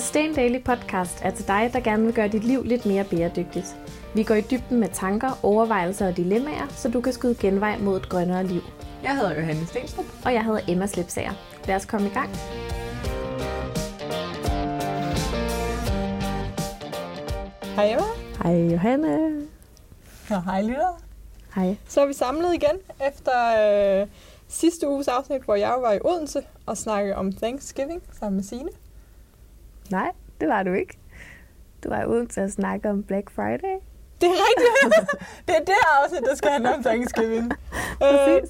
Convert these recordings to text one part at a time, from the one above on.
Sustain Daily Podcast er til dig, der gerne vil gøre dit liv lidt mere bæredygtigt. Vi går i dybden med tanker, overvejelser og dilemmaer, så du kan skyde genvej mod et grønnere liv. Jeg hedder Johanne Steenstrup. Og jeg hedder Emma Slipsager. Lad os komme i gang. Hej Emma. Hej Johanne. Og hej Lidia. Hej. Så er vi samlet igen efter sidste uges afsnit, hvor jeg var i Odense og snakkede om Thanksgiving sammen med Signe. Nej, det var du ikke. Du var i Odense og snakkede om Black Friday. Det er rigtigt. Det er det afsnit, der skal handle om Thanksgiving.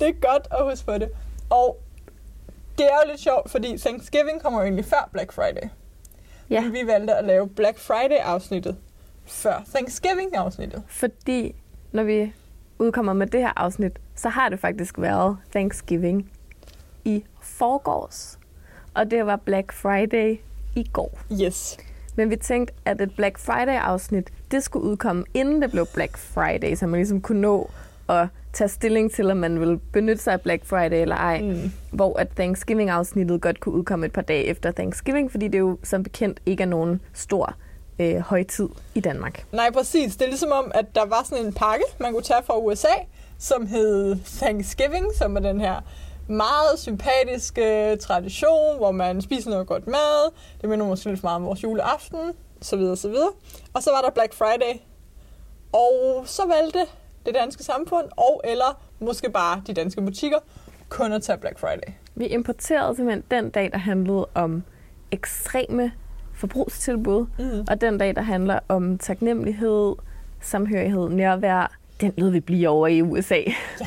Det er godt at huske på det. Og det er jo lidt sjovt, fordi Thanksgiving kommer jo egentlig før Black Friday. Ja. Men vi valgte at lave Black Friday-afsnittet før Thanksgiving-afsnittet. Fordi når vi udkommer med det her afsnit, så har det faktisk været Thanksgiving i forgårs. Og det var Black Friday i går. Yes. Men vi tænkte, at et Black Friday-afsnit, det skulle udkomme, inden det blev Black Friday, så man ligesom kunne nå at tage stilling til, om man ville benytte sig af Black Friday eller ej. Mm. Hvor at Thanksgiving-afsnittet godt kunne udkomme et par dage efter Thanksgiving, fordi det jo som bekendt ikke er nogen stor højtid i Danmark. Nej, præcis. Det er ligesom om, at der var sådan en pakke, man kunne tage fra USA, som hed Thanksgiving, som er den her meget sympatiske tradition, hvor man spiser noget godt mad. Det minder måske lidt meget om vores juleaften, så videre, så videre. Og så var der Black Friday. Og så valgte det danske samfund, og eller måske bare de danske butikker, kun at tage Black Friday. Vi importerede simpelthen den dag, der handlede om ekstreme forbrugstilbud, og den dag, der handler om taknemmelighed, samhørighed, nærvær. Den lød vi blive over i USA. Ja.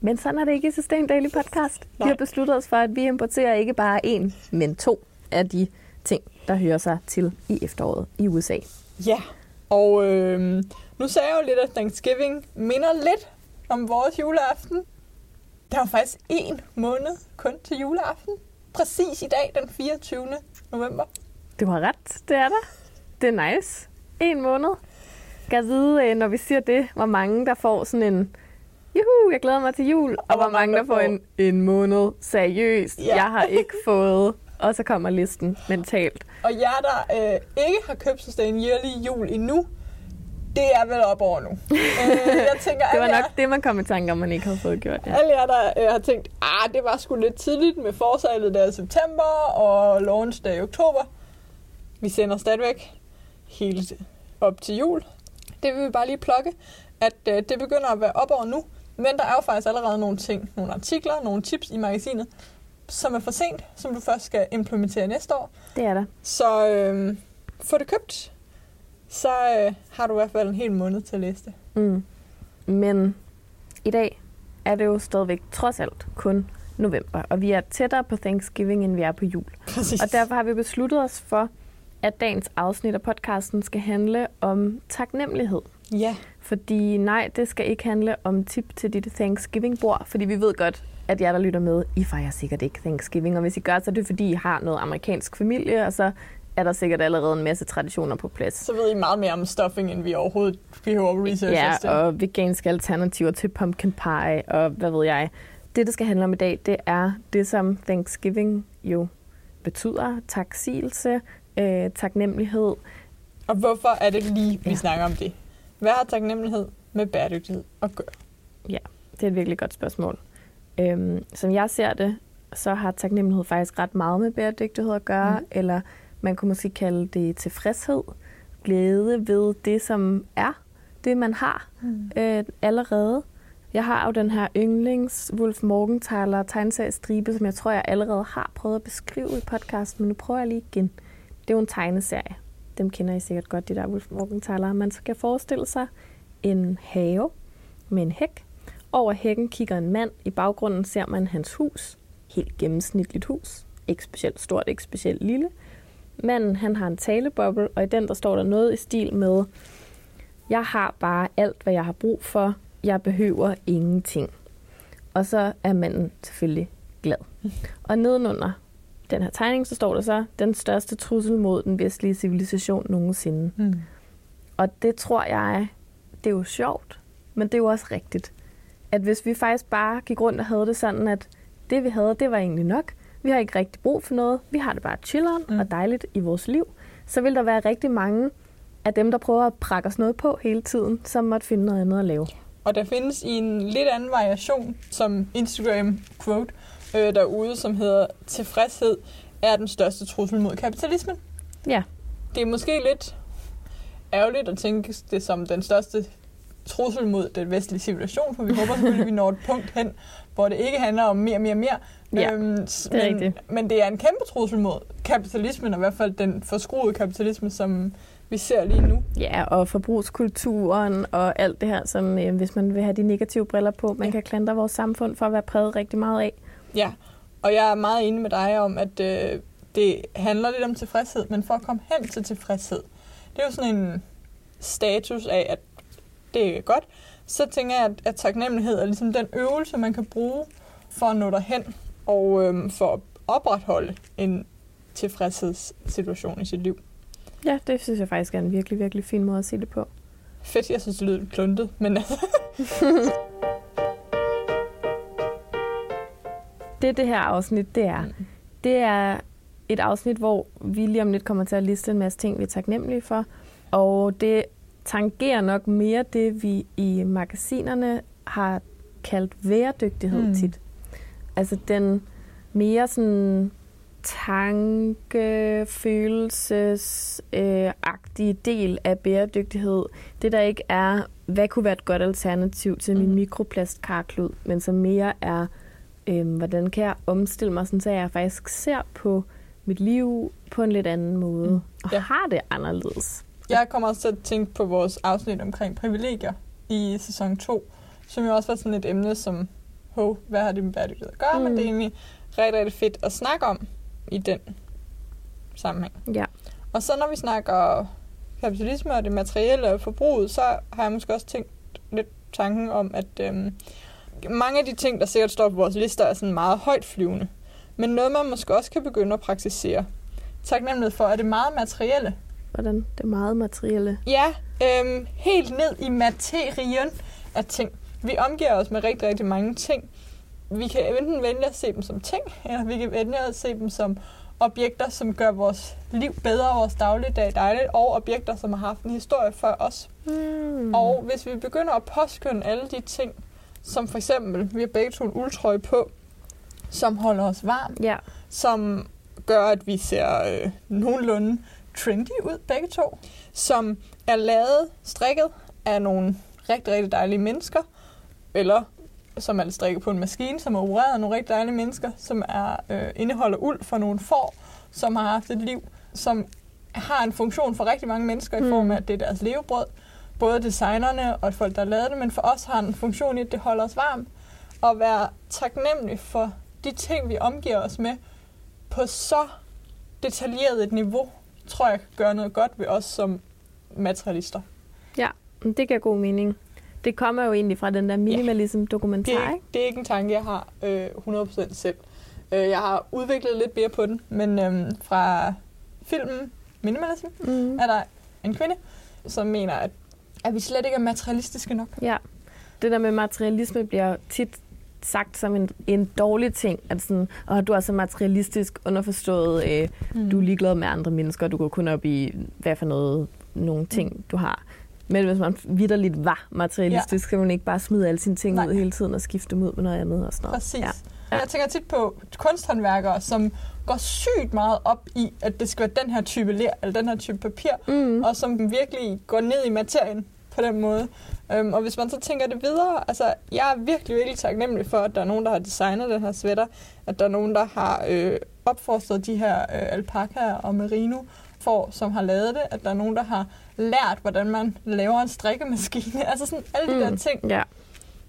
Men sådan er det ikke i Sustain Daily Podcast. Nej. Vi har besluttet os for, at vi importerer ikke bare én, men to af de ting, der hører sig til i efteråret i USA. Ja, og nu sagde jeg jo lidt, at Thanksgiving minder lidt om vores juleaften. Der er faktisk 1 måned kun til juleaften. Præcis i dag, den 24. november. Du har ret, det er der. Det er nice. 1 måned. Kan jeg vide, når vi siger det, hvor mange der får sådan en juhu, jeg glæder mig til jul, og hvor mange der får en måned seriøst, ja. Jeg har ikke fået, og så kommer listen mentalt. Og jer, der ikke har købt Sustain Yearly Jul endnu, det er vel op over nu. Jeg tænker, det var nok det, man kom i tanke om, man ikke havde fået gjort. Ja. Alle jer, der har tænkt, det var sgu lidt tidligt med forsalget der i september og launch der i oktober. Vi sender stadigvæk helt op til jul. Det vil vi bare lige plukke, at det begynder at være op over nu. Men der er jo faktisk allerede nogle ting, nogle artikler, nogle tips i magasinet, som er for sent, som du først skal implementere næste år. Det er der. Så få det købt. Så har du i hvert fald en hel måned til at læse det. Mm. Men i dag er det jo stadigvæk trods alt kun november, og vi er tættere på Thanksgiving, end vi er på jul. Præcis. Og derfor har vi besluttet os for, at dagens afsnit af podcasten skal handle om taknemmelighed. Ja. Fordi nej, det skal ikke handle om tip til dit Thanksgiving-bord, fordi vi ved godt, at jer, der lytter med, I fejrer sikkert ikke Thanksgiving, og hvis I gør, så er det fordi, I har noget amerikansk familie, og så er der sikkert allerede en masse traditioner på plads. Så ved I meget mere om stuffing, end vi overhovedet behøver research. Ja, og veganske alternativer til pumpkin pie, og hvad ved jeg. Det skal handle om i dag, det er det, som Thanksgiving jo betyder. Taksigelse, taknemmelighed. Og hvorfor er det lige, vi snakker om det? Hvad har taknemmelighed med bæredygtighed at gøre? Ja, det er et virkelig godt spørgsmål. Som jeg ser det, så har taknemmelighed faktisk ret meget med bæredygtighed at gøre, eller man kunne måske kalde det tilfredshed, glæde ved det, som er, det man har allerede. Jeg har jo den her yndlings Wolf Morgenthaler tegneseriestribe, som jeg tror, jeg allerede har prøvet at beskrive i podcasten, men nu prøver jeg lige igen. Det er jo en tegneserie. Dem kender I sikkert godt, de der Wolf Morgenthaler. Man skal forestille sig en have med en hæk. Over hækken kigger en mand. I baggrunden ser man hans hus. Helt gennemsnitligt hus. Ikke specielt stort, ikke specielt lille. Manden, han har en taleboble, og i den, der står der noget i stil med: jeg har bare alt, hvad jeg har brug for. Jeg behøver ingenting. Og så er manden selvfølgelig glad. Og nedenunder den her tegning, så står der så: den største trussel mod den vestlige civilisation nogensinde. Mm. Og det tror jeg, det er jo sjovt, men det er jo også rigtigt. At hvis vi faktisk bare gik rundt og havde det sådan, at det vi havde, det var egentlig nok, vi har ikke rigtig brug for noget, vi har det bare chilleren og dejligt i vores liv, så vil der være rigtig mange af dem, der prøver at prakke os noget på hele tiden, som måtte finde noget andet at lave. Og der findes i en lidt anden variation, som Instagram-quote derude, som hedder, tilfredshed er den største trussel mod kapitalismen. Ja. Det er måske lidt ærgerligt at tænke det som den største trussel mod den vestlige civilisation, for vi håber selvfølgelig, at vi når et punkt hen, hvor det ikke handler om mere. Ja, det er men det er en kæmpe trussel mod kapitalismen, og i hvert fald den forskruede kapitalisme, som vi ser lige nu. Ja, og forbrugskulturen og alt det her, som hvis man vil have de negative briller på, man kan klandre vores samfund for at være præget rigtig meget af. Ja, og jeg er meget enig med dig om, at det handler lidt om tilfredshed, men for at komme hen til tilfredshed, det er jo sådan en status af, at det er godt, så tænker jeg, at taknemmelighed er ligesom den øvelse, man kan bruge for at nå derhen, og for at opretholde en tilfredshedssituation i sit liv. Ja, det synes jeg faktisk er en virkelig, virkelig fin måde at se det på. Fedt, jeg synes, det lyder kluntet, men det her afsnit, det er et afsnit, hvor vi lige om lidt kommer til at liste en masse ting, vi er taknemmelige for, og det tangerer nok mere det, vi i magasinerne har kaldt væredygtighed tit. Altså den mere sådan tankefølelsesagtige del af bæredygtighed. Det der ikke er, hvad kunne være et godt alternativ til min mikroplastkarklud, men som mere er, hvordan kan jeg omstille mig, sådan, så jeg faktisk ser på mit liv på en lidt anden måde, og har det anderledes. Jeg kommer også til at tænke på vores afsnit omkring privilegier i sæson 2, som jo også var sådan et emne, som, hvad har det med bæredygtighed at gøre, men det er egentlig rigtig, rigtig fedt at snakke om i den sammenhæng. Ja. Og så når vi snakker kapitalisme og det materielle og forbruget, så har jeg måske også tænkt lidt tanken om, at mange af de ting, der sikkert står på vores lister, er sådan meget højt flyvende. Men noget, man måske også kan begynde at praktisere. Taknemmelighed for, at det meget materielle. Hvordan? Det meget materielle? Ja, helt ned i materien af ting. Vi omgiver os med rigtig, rigtig mange ting. Vi kan enten vælge at se dem som ting, eller vi kan vælge at se dem som objekter, som gør vores liv bedre, vores dagligdag dejligt, og objekter, som har haft en historie for os. Og hvis vi begynder at påskynde alle de ting, som for eksempel, vi har begge to en uldtrøje på, som holder os varm, som gør, at vi ser nogenlunde trendy ud, begge to, som er lavet, strikket af nogle rigtig, rigtig dejlige mennesker, eller som er strikket på en maskine, som er opereret af nogle rigtig dejlige mennesker, som er indeholder uld for nogle får, som har haft et liv, som har en funktion for rigtig mange mennesker i form af, at det er deres levebrød. Både designerne og folk, der lavede det, men for os har en funktion i, at det holder os varm. Og være taknemmelig for de ting, vi omgiver os med, på så detaljeret et niveau, tror jeg kan gøre noget godt ved os som materialister. Ja, det giver god mening. Det kommer jo egentlig fra den der minimalism-dokumentar, det er ikke en tanke, jeg har 100% selv. Jeg har udviklet lidt mere på den, men fra filmen Minimalism er der en kvinde, som mener, at vi slet ikke er materialistiske nok. Ja, det der med materialisme bliver tit sagt som en dårlig ting, at sådan, du er så materialistisk, underforstået, du er ligeglad med andre mennesker, du går kun op i, hvad for nogle ting, du har. Men hvis man vitterligt var materialistisk, så kan man ikke bare smide alle sine ting ud hele tiden og skifte dem ud med noget andet og sådan noget. Præcis. Ja. Ja. Jeg tænker tit på kunsthåndværkere, som går sygt meget op i, at det skal være den her type ler eller den her type papir, og som virkelig går ned i materien på den måde. Og hvis man så tænker det videre, altså jeg er virkelig, virkelig taknemmelig for, at der er nogen, der har designet den her sweater, at der er nogen, der har opfostret de her alpaka og merino, som har lavet det, at der er nogen, der har lært, hvordan man laver en strikkemaskine. Altså sådan alle de der ting. Ja.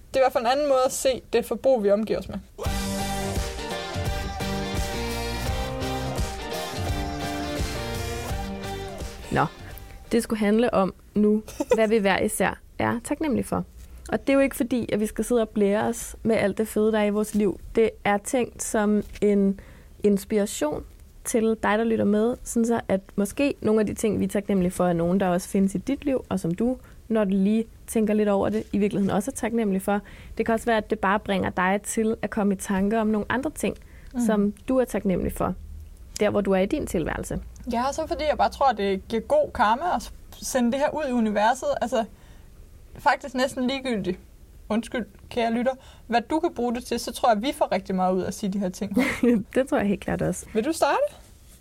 Det er i hvert fald en anden måde at se det forbrug, vi omgiver os med. Nå, det skulle handle om nu, hvad vi hver især er taknemmelig for. Og det er jo ikke fordi, at vi skal sidde og blære os med alt det fede, der er i vores liv. Det er tænkt som en inspiration til dig, der lytter med, sådan så at måske nogle af de ting, vi er taknemmelige for, er nogen, der også findes i dit liv, og som du, når du lige tænker lidt over det, i virkeligheden også er taknemmelig for. Det kan også være, at det bare bringer dig til at komme i tanke om nogle andre ting, som du er taknemmelig for, der hvor du er i din tilværelse. Ja, så fordi jeg bare tror, at det giver god karma at sende det her ud i universet. Altså, faktisk næsten ligegyldigt. Undskyld, kære lytter. Hvad du kan bruge det til, så tror jeg, at vi får rigtig meget ud af at sige de her ting. Det tror jeg helt klart også. Vil du starte?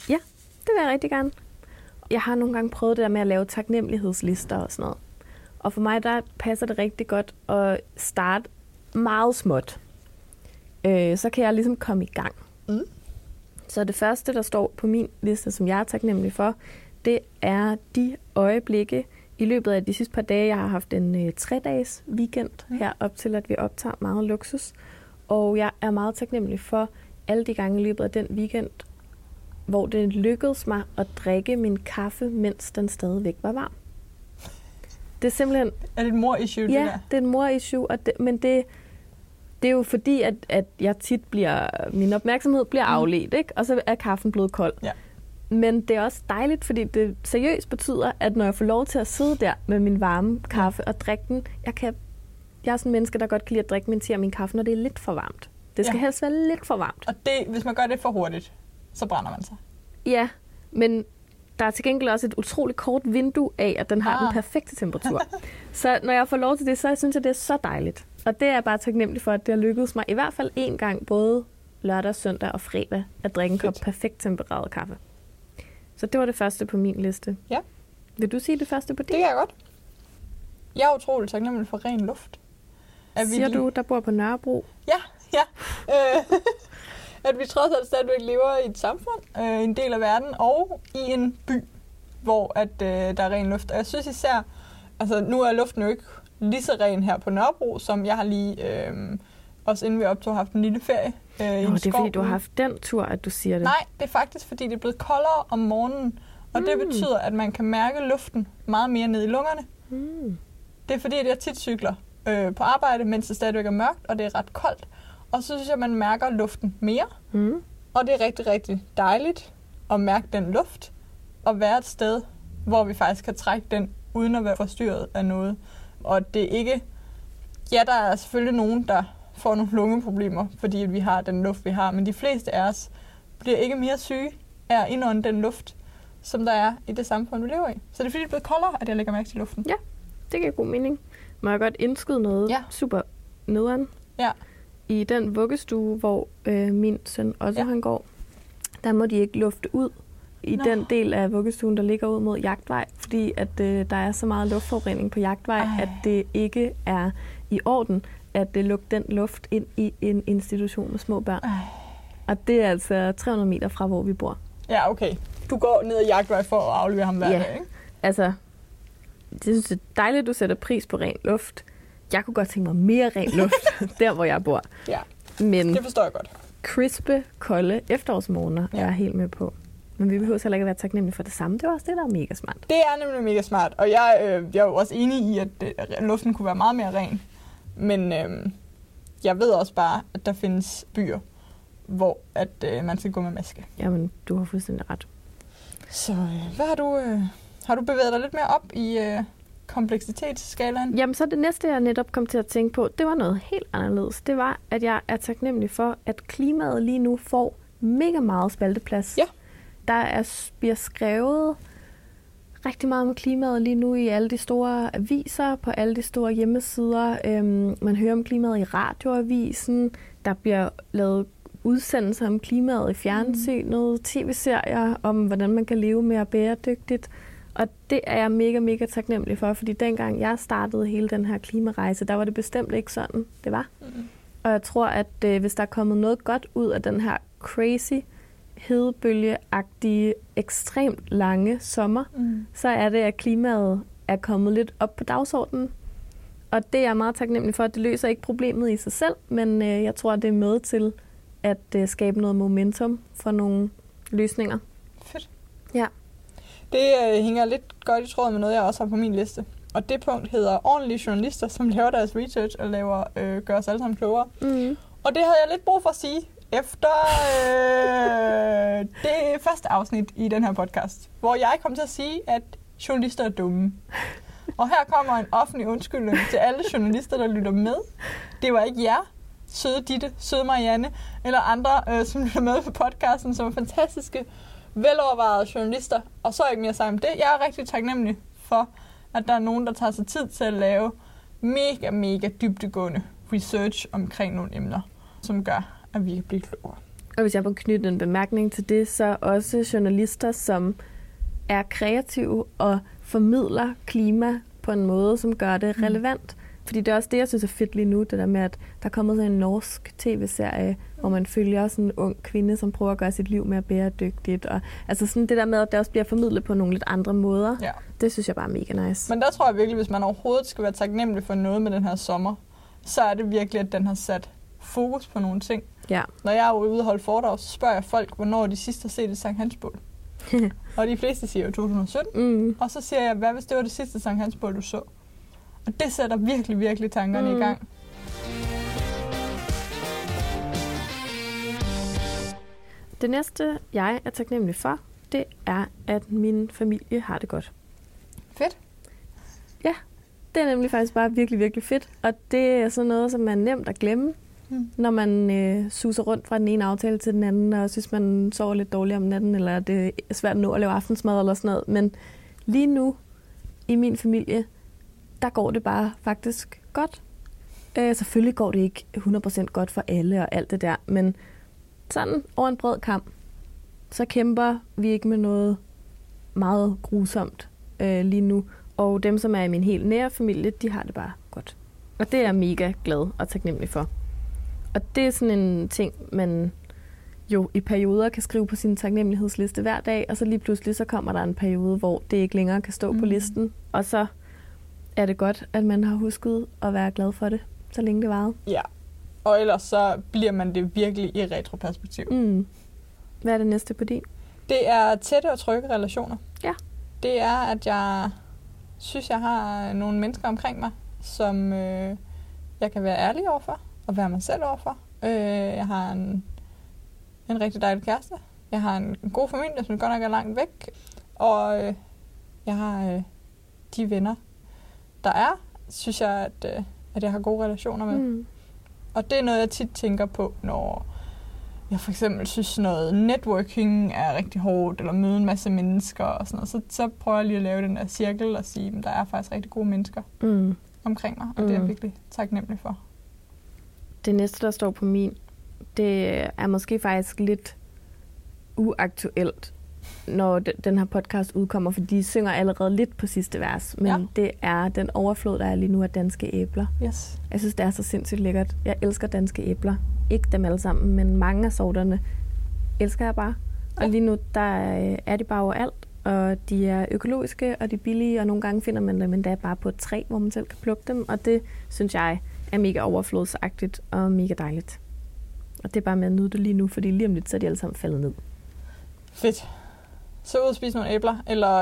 Ja, det vil jeg rigtig gerne. Jeg har nogle gange prøvet det der med at lave taknemmelighedslister og sådan noget. Og for mig, der passer det rigtig godt at starte meget småt. Så kan jeg ligesom komme i gang. Mm. Så det første, der står på min liste, som jeg er taknemmelig for, det er de øjeblikke i løbet af de sidste par dage. Jeg har haft en 3-dages weekend her op til, at vi optager meget luksus. Og jeg er meget taknemmelig for alle de gange i løbet af den weekend, hvor det lykkedes mig at drikke min kaffe, mens den stadigvæk var varm. Det er simpelthen... Er det en mor-issue, det der? Ja, det er en mor-issue, og det, men det er jo fordi, at jeg tit bliver... Min opmærksomhed bliver afledt, ikke? Og så er kaffen blevet kold. Ja. Men det er også dejligt, fordi det seriøst betyder, at når jeg får lov til at sidde der med min varme kaffe og drikke den, jeg er sådan en menneske, der godt kan lide at drikke min te og min kaffe, når det er lidt for varmt. Det skal helst være lidt for varmt. Og det, hvis man gør det for hurtigt, så brænder man sig. Ja, men... Der er til gengæld også et utroligt kort vindue af, at den har den perfekte temperatur. Så når jeg får lov til det, så synes jeg, det er så dejligt. Og det er jeg bare taknemmelig for, at det har lykkedes mig i hvert fald én gang, både lørdag, søndag og fredag, at drikke en kop perfekt tempereret kaffe. Så det var det første på min liste. Ja. Vil du sige det første på det? Det kan jeg godt. Jeg er utrolig taknemmelig for ren luft. Siger du, der bor på Nørrebro? Ja. At vi trods alt stadigvæk lever i et samfund, en del af verden, og i en by, hvor at, der er ren luft. Og jeg synes især, altså nu er luften jo ikke lige så ren her på Nørrebro, som jeg har lige, også inden vi optog, haft en lille ferie i en skov. Det er fordi, du har haft den tur, at du siger det. Nej, det er faktisk, fordi det er blevet koldere om morgenen, og det betyder, at man kan mærke luften meget mere ned i lungerne. Mm. Det er fordi, at jeg tit cykler på arbejde, mens det stadigvæk er mørkt, og det er ret koldt. Og så synes jeg, at man mærker luften mere. Mm. Og det er rigtig, rigtig dejligt at mærke den luft. Og være et sted, hvor vi faktisk kan trække den, uden at være forstyrret af noget. Og det er ikke... Ja, der er selvfølgelig nogen, der får nogle lungeproblemer, fordi vi har den luft, vi har. Men de fleste af os bliver ikke mere syge af at indånde den luft, som der er i det samfund, vi lever i. Så det er fordi, det er blevet koldere, at jeg lægger mærke til luften. Ja, det giver god mening. Må jeg godt indskyde noget super nederen? Ja. I den vuggestue, hvor min søn også han går, der må de ikke lufte ud i den del af vuggestuen, der ligger ud mod Jagtvej, fordi at, der er så meget luftforurening på Jagtvej, at det ikke er i orden at lukke den luft ind i en institution med små børn. Og det er altså 300 meter fra, hvor vi bor. Ja, okay. Du går ned ad Jagtvej for at aflevere ham hver dag, ikke? Altså, det synes jeg er dejligt, at du sætter pris på ren luft. Jeg kunne godt tænke mig mere ren luft, der hvor jeg bor. Ja, men det forstår jeg godt. Crispe, kolde efterårsmorgener er jeg helt med på. Men vi behøver heller ikke at være taknemmelige for det samme. Det var også det, der er mega smart. Det er nemlig mega smart, og jeg er jo også enig i, at luften kunne være meget mere ren. Men jeg ved også bare, at der findes byer, hvor at, man skal gå med maske. Jamen, du har fuldstændig ret. Så hvad har du... har du bevæget dig lidt mere op i... kompleksitetsskalaen? Jamen, så det næste, jeg netop kom til at tænke på, det var noget helt anderledes. Det var, at jeg er taknemmelig for, at klimaet lige nu får mega meget spalteplads. Ja. Der bliver skrevet rigtig meget om klimaet lige nu i alle de store aviser, på alle de store hjemmesider. Man hører om klimaet i radioavisen. Der bliver lavet udsendelser om klimaet i fjernsynet, tv-serier om, hvordan man kan leve mere bæredygtigt. Og det er jeg mega, mega taknemmelig for, fordi dengang jeg startede hele den her klimarejse, der var det bestemt ikke sådan, det var. Mm. Og jeg tror, at hvis der er kommet noget godt ud af den her crazy, hedebølgeagtige, ekstremt lange sommer, så er det, at klimaet er kommet lidt op på dagsordenen. Og det er jeg meget taknemmelig for, at det løser ikke problemet i sig selv, men jeg tror, at det er med til at skabe noget momentum for nogle løsninger. Fedt. Ja. Det hænger lidt godt i tråd med noget, jeg også har på min liste. Og det punkt hedder ordentlige journalister, som laver deres research og gør os alle sammen klogere. Mm. Og det havde jeg lidt brug for at sige efter det første afsnit i den her podcast, hvor jeg kom til at sige, at journalister er dumme. Og her kommer en offentlig undskyldning til alle journalister, der lytter med. Det var ikke jer. søde Ditte, søde Marianne, eller andre, som lytter med på podcasten, som er fantastiske, velovervejede journalister. Og så ikke mere sammen det. Jeg er rigtig taknemmelig for, at der er nogen, der tager sig tid til at lave mega, mega dybdegående research omkring nogle emner, som gør, at vi kan blive klogere. Og hvis jeg må knytte en bemærkning til det, så også journalister, som er kreative og formidler klima på en måde, som gør det relevant. Fordi det er også det, jeg synes er fedt lige nu, det der med, at der er kommet sådan en norsk tv-serie, hvor man følger sådan en ung kvinde, som prøver at gøre sit liv mere bæredygtigt. Og, altså sådan det der med, at det også bliver formidlet på nogle lidt andre måder, ja. Det synes jeg bare er mega nice. Men der tror jeg virkelig, hvis man overhovedet skal være taknemmelig for noget med den her sommer, så er det virkelig, at den har sat fokus på nogle ting. Ja. Når jeg er ude og holde foredrag, så spørger jeg folk, hvornår de sidst har set et Sankt Hansbål. Og de fleste siger jo 2017. Mm. Og så siger jeg, hvad hvis det var det sidste Sankt Hansbål, du så? Og det sætter virkelig, virkelig tankerne i gang. Det næste, jeg er taknemmelig for, det er, at min familie har det godt. Fedt. Ja, det er nemlig faktisk bare virkelig, virkelig fedt. Og det er sådan noget, som er nemt at glemme, når man suser rundt fra den ene aftale til den anden, og synes, man sover lidt dårligt om natten, eller det er svært at nå at lave aftensmad eller sådan noget. Men lige nu i min familie, der går det bare faktisk godt. Selvfølgelig går det ikke 100% godt for alle og alt det der, men sådan over en bred kamp, så kæmper vi ikke med noget meget grusomt lige nu. Og dem, som er i min helt nære familie, de har det bare godt. Og det er jeg mega glad og taknemmelig for. Og det er sådan en ting, man jo i perioder kan skrive på sin taknemmelighedsliste hver dag, og så lige pludselig så kommer der en periode, hvor det ikke længere kan stå på listen, og så er det godt, at man har husket at være glad for det, så længe det varede. Ja, og ellers så bliver man det virkelig i retroperspektiv. Mm. Hvad er det næste på din? Det er tætte og trygge relationer. Ja. Det er, at jeg synes, jeg har nogle mennesker omkring mig, som jeg kan være ærlig overfor og være mig selv overfor. Jeg har en rigtig dejlig kæreste. Jeg har en god familie, som godt nok er langt væk. Og jeg har de venner, der er, synes jeg, at jeg har gode relationer med. Mm. Og det er noget, jeg tit tænker på, når jeg for eksempel synes, noget networking er rigtig hårdt, eller møde en masse mennesker og sådan noget. Så prøver jeg lige at lave den der cirkel og sige, at der er faktisk rigtig gode mennesker omkring mig, og det er jeg virkelig taknemmelig for. Det næste, der står på min, det er måske faktisk lidt uaktuelt, når den her podcast udkommer, for de synger allerede lidt på sidste vers, men det er den overflod, der er lige nu af danske æbler. Yes. Jeg synes, det er så sindssygt lækkert. Jeg elsker danske æbler. Ikke dem alle sammen, men mange af sorterne elsker jeg bare. Og lige nu, der er de bare overalt, og de er økologiske, og de er billige, og nogle gange finder man dem endda bare på et træ, hvor man selv kan plukke dem, og det synes jeg er mega overflodsagtigt og mega dejligt. Og det er bare med at nyde det lige nu, fordi lige om lidt, så er de alle sammen faldet ned. Fedt. Så ud og spise nogle æbler, eller...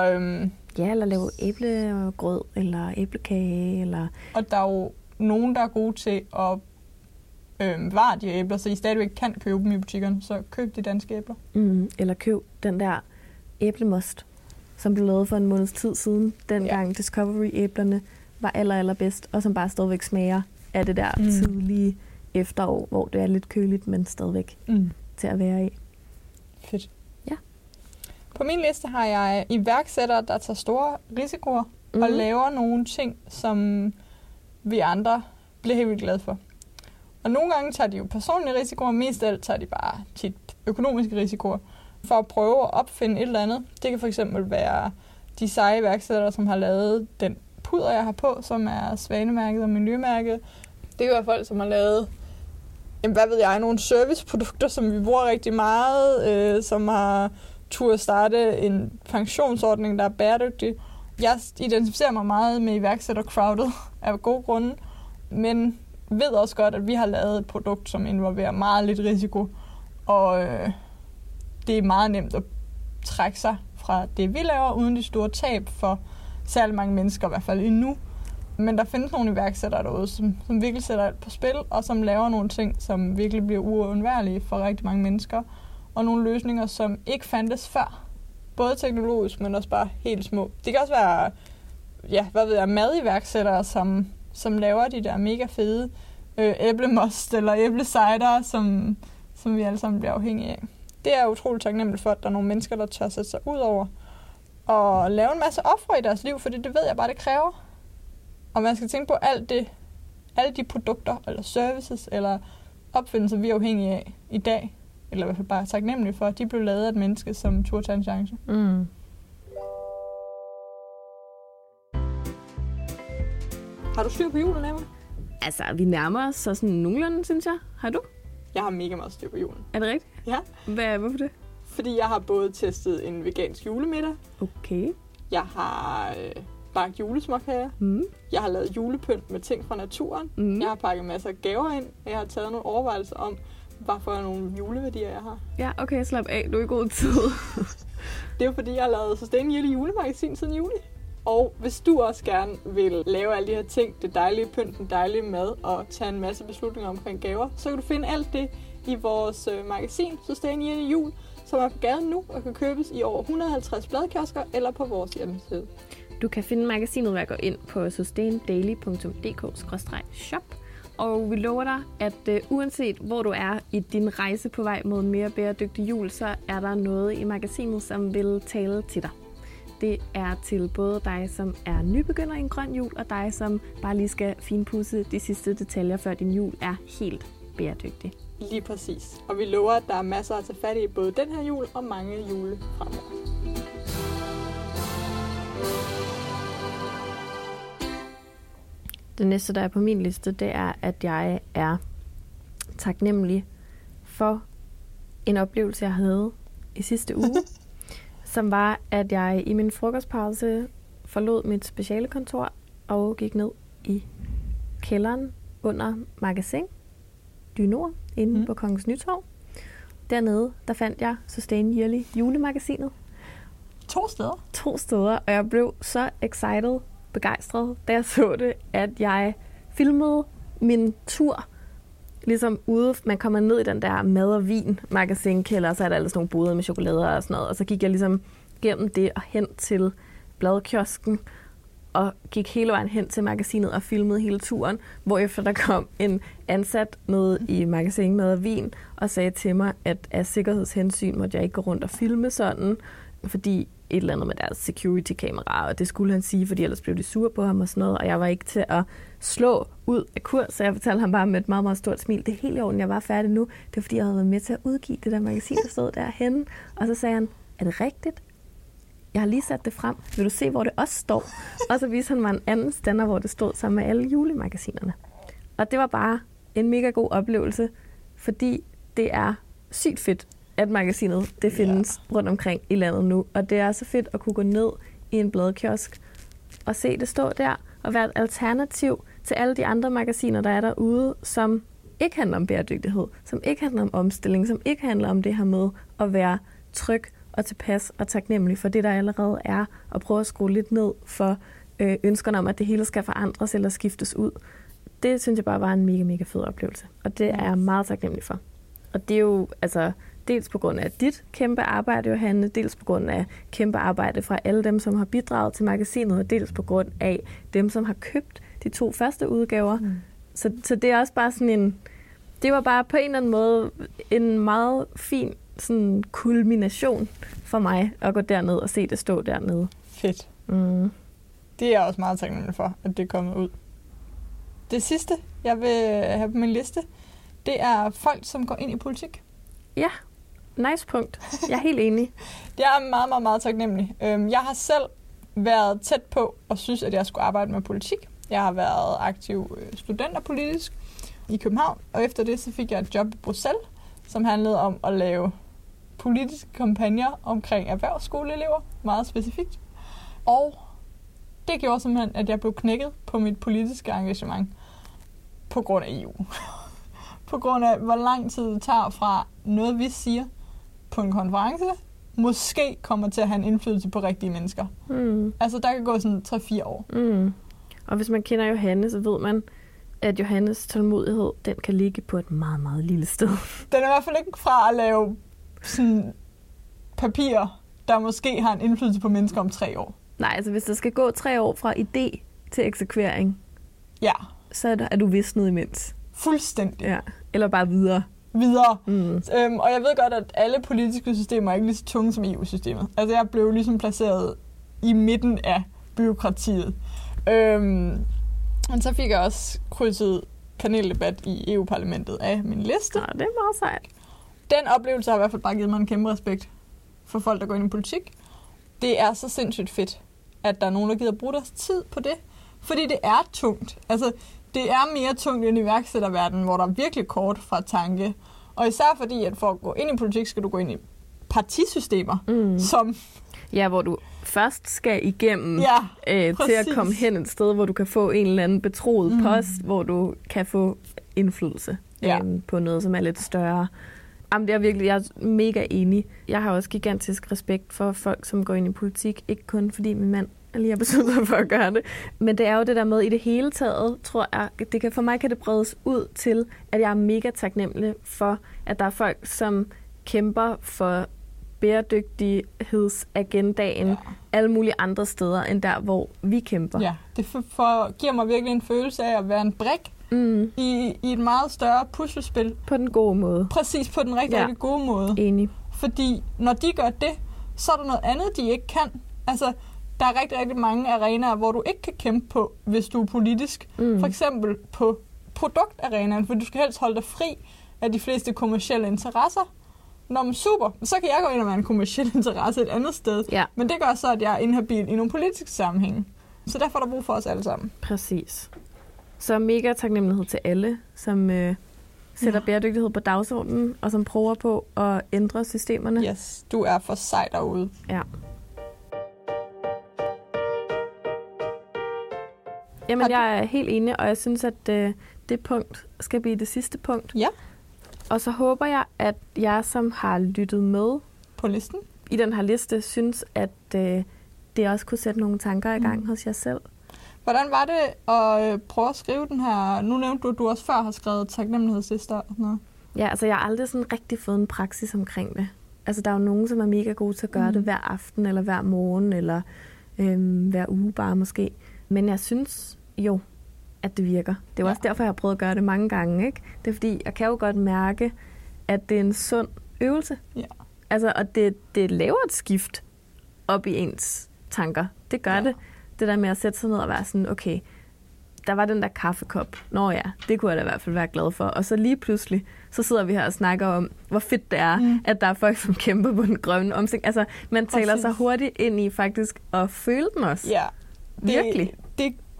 Ja, eller lave æblegrød, eller æblekage, eller... Og der er jo nogen, der er gode til at vare de æbler, så I stadigvæk kan købe dem i butikkerne, så køb de danske æbler. Mm, eller køb den der æblemost, som blev lavet for en måneds tid siden, dengang Discovery-æblerne var allerbedst, og som bare stadigvæk smager af det der tidlige efterår, hvor det er lidt køligt, men stadigvæk til at være i. Fedt. Ja. På min liste har jeg iværksættere, der tager store risikoer og laver nogle ting, som vi andre bliver helt vildt glade for. Og nogle gange tager de jo personlige risikoer, mest af alt tager de bare tit økonomiske risikoer for at prøve at opfinde et eller andet. Det kan fx være de seje iværksættere, som har lavet den puder, jeg har på, som er svanemærket og miljømærket. Det kan være folk, som har lavet, hvad ved jeg, nogle serviceprodukter, som vi bruger rigtig meget, som har turde starte en pensionsordning, der er bæredygtig. Jeg identificerer mig meget med iværksætter-crowdet af gode grunde, men ved også godt, at vi har lavet et produkt, som involverer meget lidt risiko, og det er meget nemt at trække sig fra det, vi laver, uden det store tab for særlig mange mennesker, i hvert fald endnu. Men der findes nogle iværksættere derude, som virkelig sætter alt på spil, og som laver nogle ting, som virkelig bliver uundværlige for rigtig mange mennesker, og nogle løsninger, som ikke fandtes før. Både teknologisk, men også bare helt små. Det kan også være madiværksættere, som laver de der mega fede æblemost eller æblecider, som vi alle sammen bliver afhængige af. Det er utroligt taknemmeligt for, at der er nogle mennesker, der tør sætte sig ud over og lave en masse ofre i deres liv, fordi det ved jeg bare, det kræver. Og man skal tænke på alle de produkter eller services eller opfindelser, vi er afhængige af i dag, eller i hvert fald bare taknemmelige for, at de blev lavet af et menneske, som turde tage en chance. Mm. Har du styr på julen, Emma? Altså, vi nærmer os så sådan nogenlunde, synes jeg. Har du? Jeg har mega meget styr på julen. Er det rigtigt? Ja. Hvorfor det? Fordi jeg har både testet en vegansk julemiddag. Okay. Jeg har bagt julesmåkager. Mm. Jeg har lavet julepynt med ting fra naturen. Mm. Jeg har pakket masser af gaver ind. Jeg har taget nogle overvejelser om, hvad for nogle juleværdier jeg har. Ja, okay, slap af. Du er i god tid. Det er jo fordi, jeg har lavet Sustain Yearly Julemagasin siden juli. Og hvis du også gerne vil lave alle de her ting, det dejlige pynt, den dejlige mad og tage en masse beslutninger omkring gaver, så kan du finde alt det i vores magasin Sustain Yearly Jul, som er på gaden nu og kan købes i over 150 bladkiosker eller på vores hjemmeside. Du kan finde magasinet ved at gå ind på sustaindaily.dk/shop. Og vi lover dig, at uanset hvor du er i din rejse på vej mod en mere bæredygtig jul, så er der noget i magasinet, som vil tale til dig. Det er til både dig, som er nybegynder i en grøn jul, og dig, som bare lige skal finpudse de sidste detaljer, før din jul er helt bæredygtig. Lige præcis. Og vi lover, at der er masser at tage fat i både den her jul og mange jule fremover. Det næste, der er på min liste, det er, at jeg er taknemmelig for en oplevelse, jeg havde i sidste uge. Som var, at jeg i min frokostpause forlod mit specialekontor og gik ned i kælderen under Magasin du Nord inde på Kongens Nytorv. Dernede, der fandt jeg Sustain Yearly Julemagasinet. To steder, og jeg blev så excited, begejstret, da jeg så det, at jeg filmede min tur. Ligesom ude, man kommer ned i den der mad- og vin-magasinkælder, og så er der alle sådan nogle boder med chokolader og sådan noget. Og så gik jeg ligesom gennem det og hen til bladkiosken, og gik hele vejen hen til magasinet og filmede hele turen, hvorefter der kom en ansat nede i Magasin Mad og Vin og sagde til mig, at af sikkerhedshensyn måtte jeg ikke gå rundt og filme sådan, fordi et eller andet med deres security-kamera, og det skulle han sige, fordi ellers blev de sure på ham og sådan noget, og jeg var ikke til at slå ud af kurs, så jeg fortalte ham bare med et meget, meget stort smil, det er helt i orden, jeg var færdig nu, det var fordi, jeg havde været med til at udgive det der magasin, der stod derhenne, og så sagde han, er det rigtigt? Jeg har lige sat det frem, vil du se, hvor det også står? Og så viste han mig en anden stander, hvor det stod sammen med alle julemagasinerne. Og det var bare en mega god oplevelse, fordi det er sygt fedt, at magasinet, det findes rundt omkring i landet nu. Og det er så fedt at kunne gå ned i en bladkiosk og se det stå der, og være et alternativ til alle de andre magasiner, der er derude, som ikke handler om bæredygtighed, som ikke handler om omstilling, som ikke handler om det her med at være tryg og tilpas og taknemmelig for det, der allerede er, og prøve at skrue lidt ned for ønskerne om, at det hele skal forandres eller skiftes ud. Det synes jeg bare var en mega, mega fed oplevelse, og det er jeg meget taknemmelig for. Og det er jo, altså... Dels på grund af dit kæmpe arbejde, Johanne, dels på grund af kæmpe arbejde fra alle dem, som har bidraget til magasinet, og dels på grund af dem, som har købt de to første udgaver. Mm. Så det er også bare sådan en... Det var bare på en eller anden måde en meget fin sådan, kulmination for mig at gå derned og se det stå dernede. Fedt. Mm. Det er jeg også meget taknemmelig for, at det er kommet ud. Det sidste, jeg vil have på min liste, det er folk, som går ind i politik. Ja. Nice punkt. Jeg er helt enig. Det er meget, meget, meget taknemmelig. Jeg har selv været tæt på og synes, at jeg skulle arbejde med politik. Jeg har været aktiv studenterpolitisk i København, og efter det så fik jeg et job i Bruxelles, som handlede om at lave politiske kampagner omkring erhvervsskoleelever, meget specifikt. Og det gjorde simpelthen, at jeg blev knækket på mit politiske engagement på grund af EU. På grund af, hvor lang tid det tager fra noget, vi siger på en konference, måske kommer til at have en indflydelse på rigtige mennesker. Mm. Altså, der kan gå sådan 3-4 år. Mm. Og hvis man kender Johanne, så ved man, at Johannes tålmodighed, den kan ligge på et meget, meget lille sted. Den er i hvert fald ikke fra at lave sådan papirer, der måske har en indflydelse på mennesker om 3 år. Nej, altså hvis der skal gå 3 år fra idé til eksekvering, ja. Så er du vist ned imens. Fuldstændig. Ja. Eller bare videre. Mm. Og jeg ved godt, at alle politiske systemer er ikke lige så tunge som EU-systemet. Altså, jeg blev ligesom placeret i midten af byråkratiet. Og så fik jeg også krydset paneldebat i EU-parlamentet af min liste. Ja, det er meget sejt. Den oplevelse har i hvert fald bare givet mig en kæmpe respekt for folk, der går ind i politik. Det er så sindssygt fedt, at der er nogen, der gider bruge deres tid på det. Fordi det er tungt. Altså, det er mere tungt end i iværksætterverdenen, hvor der er virkelig kort fra tanke. Og især fordi, at for at gå ind i politik, skal du gå ind i partisystemer, som... Ja, hvor du først skal igennem til at komme hen et sted, hvor du kan få en eller anden betroet post, hvor du kan få indflydelse på noget, som er lidt større. Jamen, det er virkelig, jeg er mega enig. Jeg har også gigantisk respekt for folk, som går ind i politik. Ikke kun fordi min mand lige har besluttet sig for at gøre det. Men det er jo det der med, i det hele taget, tror jeg, for mig kan det bredes ud til, at jeg er mega taknemmelig for, at der er folk, som kæmper for bæredygtighedsagendaen alle mulige andre steder, end der, hvor vi kæmper. Ja, det giver mig virkelig en følelse af at være en brik i et meget større puslespil. På den gode måde. Præcis, på den rigtig, rigtig gode måde. Enig. Fordi når de gør det, så er der noget andet, de ikke kan. Altså, der er rigtig, rigtig mange arenaer, hvor du ikke kan kæmpe på, hvis du er politisk. Mm. For eksempel på produktarenaen, for du skal helst holde dig fri af de fleste kommercielle interesser. Nå, men super, så kan jeg gå ind og være en kommerciel interesse et andet sted. Ja. Men det gør så, at jeg er inhabil i nogle politiske sammenhænge. Så derfor er der brug for os alle sammen. Præcis. Så mega taknemmelighed til alle, som sætter bæredygtighed på dagsordenen, og som prøver på at ændre systemerne. Yes, du er for sej derude. Ja. Jamen, jeg er helt enig, og jeg synes, at det punkt skal blive det sidste punkt. Ja. Og så håber jeg, at jeg, som har lyttet med på listen i den her liste, synes, at det også kunne sætte nogle tanker i gang hos jer selv. Hvordan var det at prøve at skrive den her? Nu nævnte du, at du også før har skrevet taknemmelighedslister og sådan noget. Ja, altså jeg har aldrig sådan rigtig fået en praksis omkring det. Altså der er jo nogen, som er mega gode til at gøre det hver aften eller hver morgen eller hver uge bare måske. Men jeg synes jo, at det virker. Det er også derfor, jeg har prøvet at gøre det mange gange, ikke? Det er fordi, jeg kan jo godt mærke, at det er en sund øvelse. Ja. Altså, og det laver et skift op i ens tanker. Det gør det. Det der med at sætte sig ned og være sådan, okay, der var den der kaffekop. Nå ja, det kunne jeg da i hvert fald være glad for. Og så lige pludselig, så sidder vi her og snakker om, hvor fedt det er, at der er folk, som kæmper på den grønne omstilling. Altså, man taler sig hurtigt ind i faktisk at føle den også. Ja. Virkelig.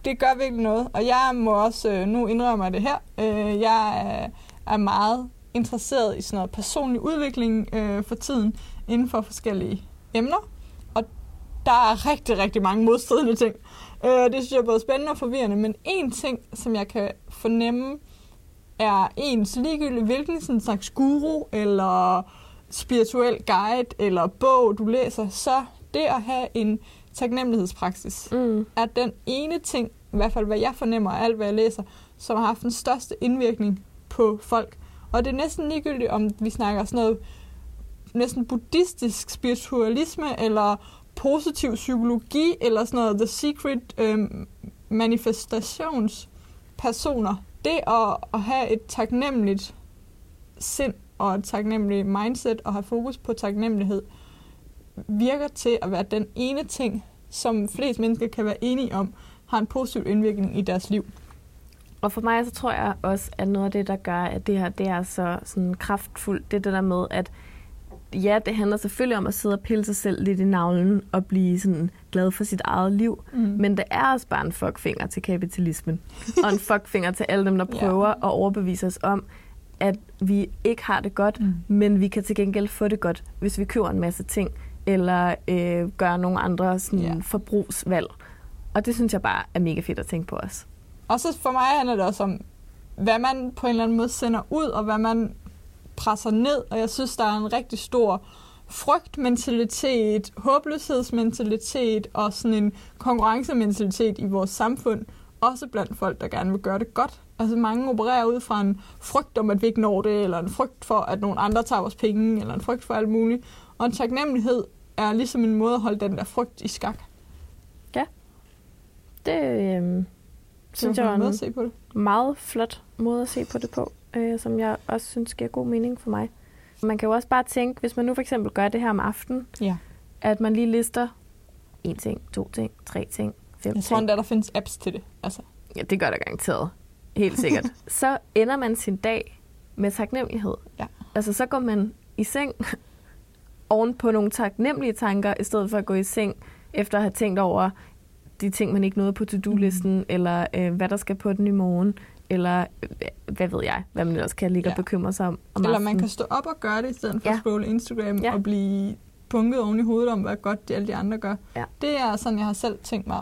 Det gør virkelig noget, og jeg må også nu indrømme det her. Jeg er meget interesseret i sådan noget personlig udvikling for tiden inden for forskellige emner, og der er rigtig, rigtig mange modstridende ting. Det synes jeg er både spændende og forvirrende, men en ting, som jeg kan fornemme, er ens ligegyldigt, hvilken sådan slags guru eller spirituel guide eller bog, du læser, så det at have en taknemmelighedspraksis er den ene ting, i hvert fald hvad jeg fornemmer af alt, hvad jeg læser, som har haft den største indvirkning på folk. Og det er næsten ligegyldigt, om vi snakker sådan noget næsten buddhistisk spiritualisme, eller positiv psykologi, eller sådan noget The Secret manifestationspersoner. Det at have et taknemmeligt sind og et taknemmeligt mindset, og have fokus på taknemmelighed, virker til at være den ene ting, som flest mennesker kan være enige om, har en positiv indvirkning i deres liv. Og for mig så tror jeg også, at noget af det, der gør, at det her det er så sådan kraftfuldt, det er det der med, at ja, det handler selvfølgelig om at sidde og pille sig selv lidt i navlen og blive sådan glad for sit eget liv, men det er også bare en fuckfinger til kapitalismen, og en fuckfinger til alle dem, der prøver at overbevise os om, at vi ikke har det godt, men vi kan til gengæld få det godt, hvis vi køber en masse ting, eller gøre nogle andre sådan, forbrugsvalg. Og det synes jeg bare er mega fedt at tænke på os. Og så for mig handler det også om, hvad man på en eller anden måde sender ud, og hvad man presser ned. Og jeg synes, der er en rigtig stor frygtmentalitet, håbløshedsmentalitet og sådan en konkurrencementalitet i vores samfund. Også blandt folk, der gerne vil gøre det godt. Altså mange opererer ud fra en frygt om, at vi ikke når det, eller en frygt for, at nogle andre tager vores penge, eller en frygt for alt muligt. Og en taknemmelighed er ligesom en måde at holde den der frygt i skak. Ja, det synes jeg var en meget flot måde at se på det på, som jeg også synes giver god mening for mig. Man kan jo også bare tænke, hvis man nu for eksempel gør det her om aftenen, ja, at man lige lister 1 ting, 2 ting, 3 ting, 5 ting. Jeg tror endda, der findes apps til det. Altså. Ja, det gør der garanteret. Helt sikkert. Så ender man sin dag med taknemmelighed. Ja. Altså, så går man i seng oven på nogle taknemmelige tanker, i stedet for at gå i seng efter at have tænkt over de ting, man ikke nåede på to-do-listen, eller hvad der skal på den i morgen, eller hvad ved jeg, hvad man ellers kan ligge og bekymre sig om eller man kan stå op og gøre det, i stedet for at scrolle Instagram og blive punket oven i hovedet om, hvad godt alle de andre gør. Ja. Det er sådan, jeg har selv tænkt mig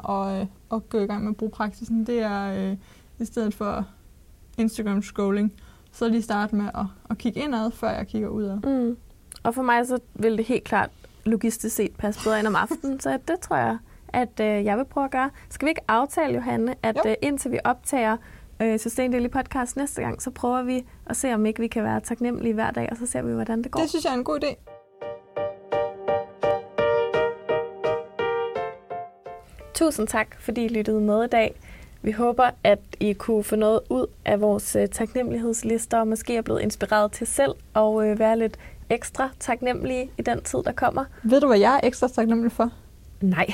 at gå i gang med at bruge praksisen. Det er i stedet for Instagram-scrolling, så lige starte med at kigge indad, før jeg kigger udad. Mm. Og for mig så vil det helt klart logistisk set passe bedre ind om aftenen, så det tror jeg, at jeg vil prøve at gøre. Skal vi ikke aftale, Johanne, at indtil vi optager Sustain Daily Podcast næste gang, så prøver vi at se, om ikke vi kan være taknemmelige hver dag, og så ser vi, hvordan det går. Det synes jeg er en god idé. Tusind tak, fordi I lyttede med i dag. Vi håber, at I kunne få noget ud af vores taknemmelighedslister, og måske er blevet inspireret til selv og være lidt ekstra taknemmelige i den tid, der kommer. Ved du, hvad jeg er ekstra taknemmelig for? Nej.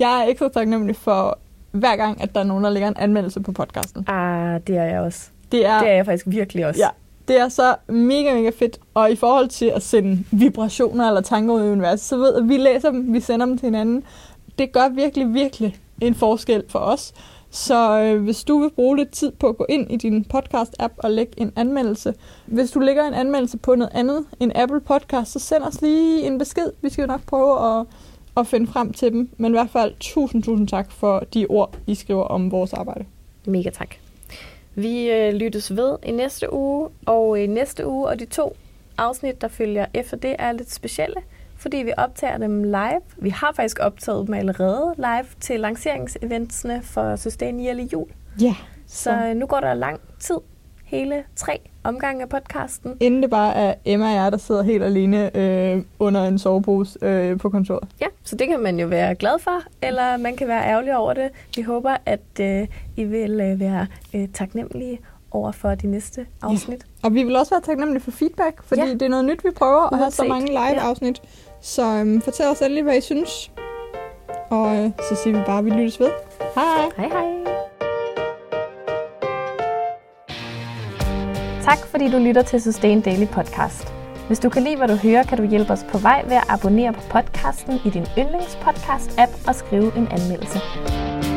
Jeg er ekstra taknemmelig for hver gang, at der er nogen, der lægger en anmeldelse på podcasten. Ah, det er jeg også. Det er jeg faktisk virkelig også. Ja, det er så mega, mega fedt. Og i forhold til at sende vibrationer eller tanker ud i universet, så ved at vi læser dem, vi sender dem til hinanden. Det gør virkelig, virkelig en forskel for os. Så hvis du vil bruge lidt tid på at gå ind i din podcast-app og lægge en anmeldelse. Hvis du lægger en anmeldelse på noget andet end Apple Podcast, så send os lige en besked. Vi skal jo nok prøve at finde frem til dem. Men i hvert fald tusind tak for de ord, I skriver om vores arbejde. Mega tak. Vi lyttes ved i næste uge, og i næste uge og de 2 afsnit, der følger efter det, er lidt specielle, fordi vi optager dem live. Vi har faktisk optaget dem allerede live til lanceringseventsene for Sustain Yearly Jul. Ja. Så nu går der lang tid. Hele 3 omgange af podcasten. Inden det bare er Emma og jeg, der sidder helt alene under en sovepose på kontoret. Ja, så det kan man jo være glad for, eller man kan være ærgerlig over det. Vi håber, at I vil være taknemmelige over for de næste afsnit. Ja. Og vi vil også være taknemmelige for feedback, fordi det er noget nyt, vi prøver at have så mange live-afsnit. Så fortæl os endelig, hvad I synes. Og så siger vi bare, at vi lyttes ved. Hej! Hej, hej! Tak fordi du lytter til Sustain Daily Podcast. Hvis du kan lide, hvad du hører, kan du hjælpe os på vej ved at abonnere på podcasten i din yndlingspodcast-app og skrive en anmeldelse.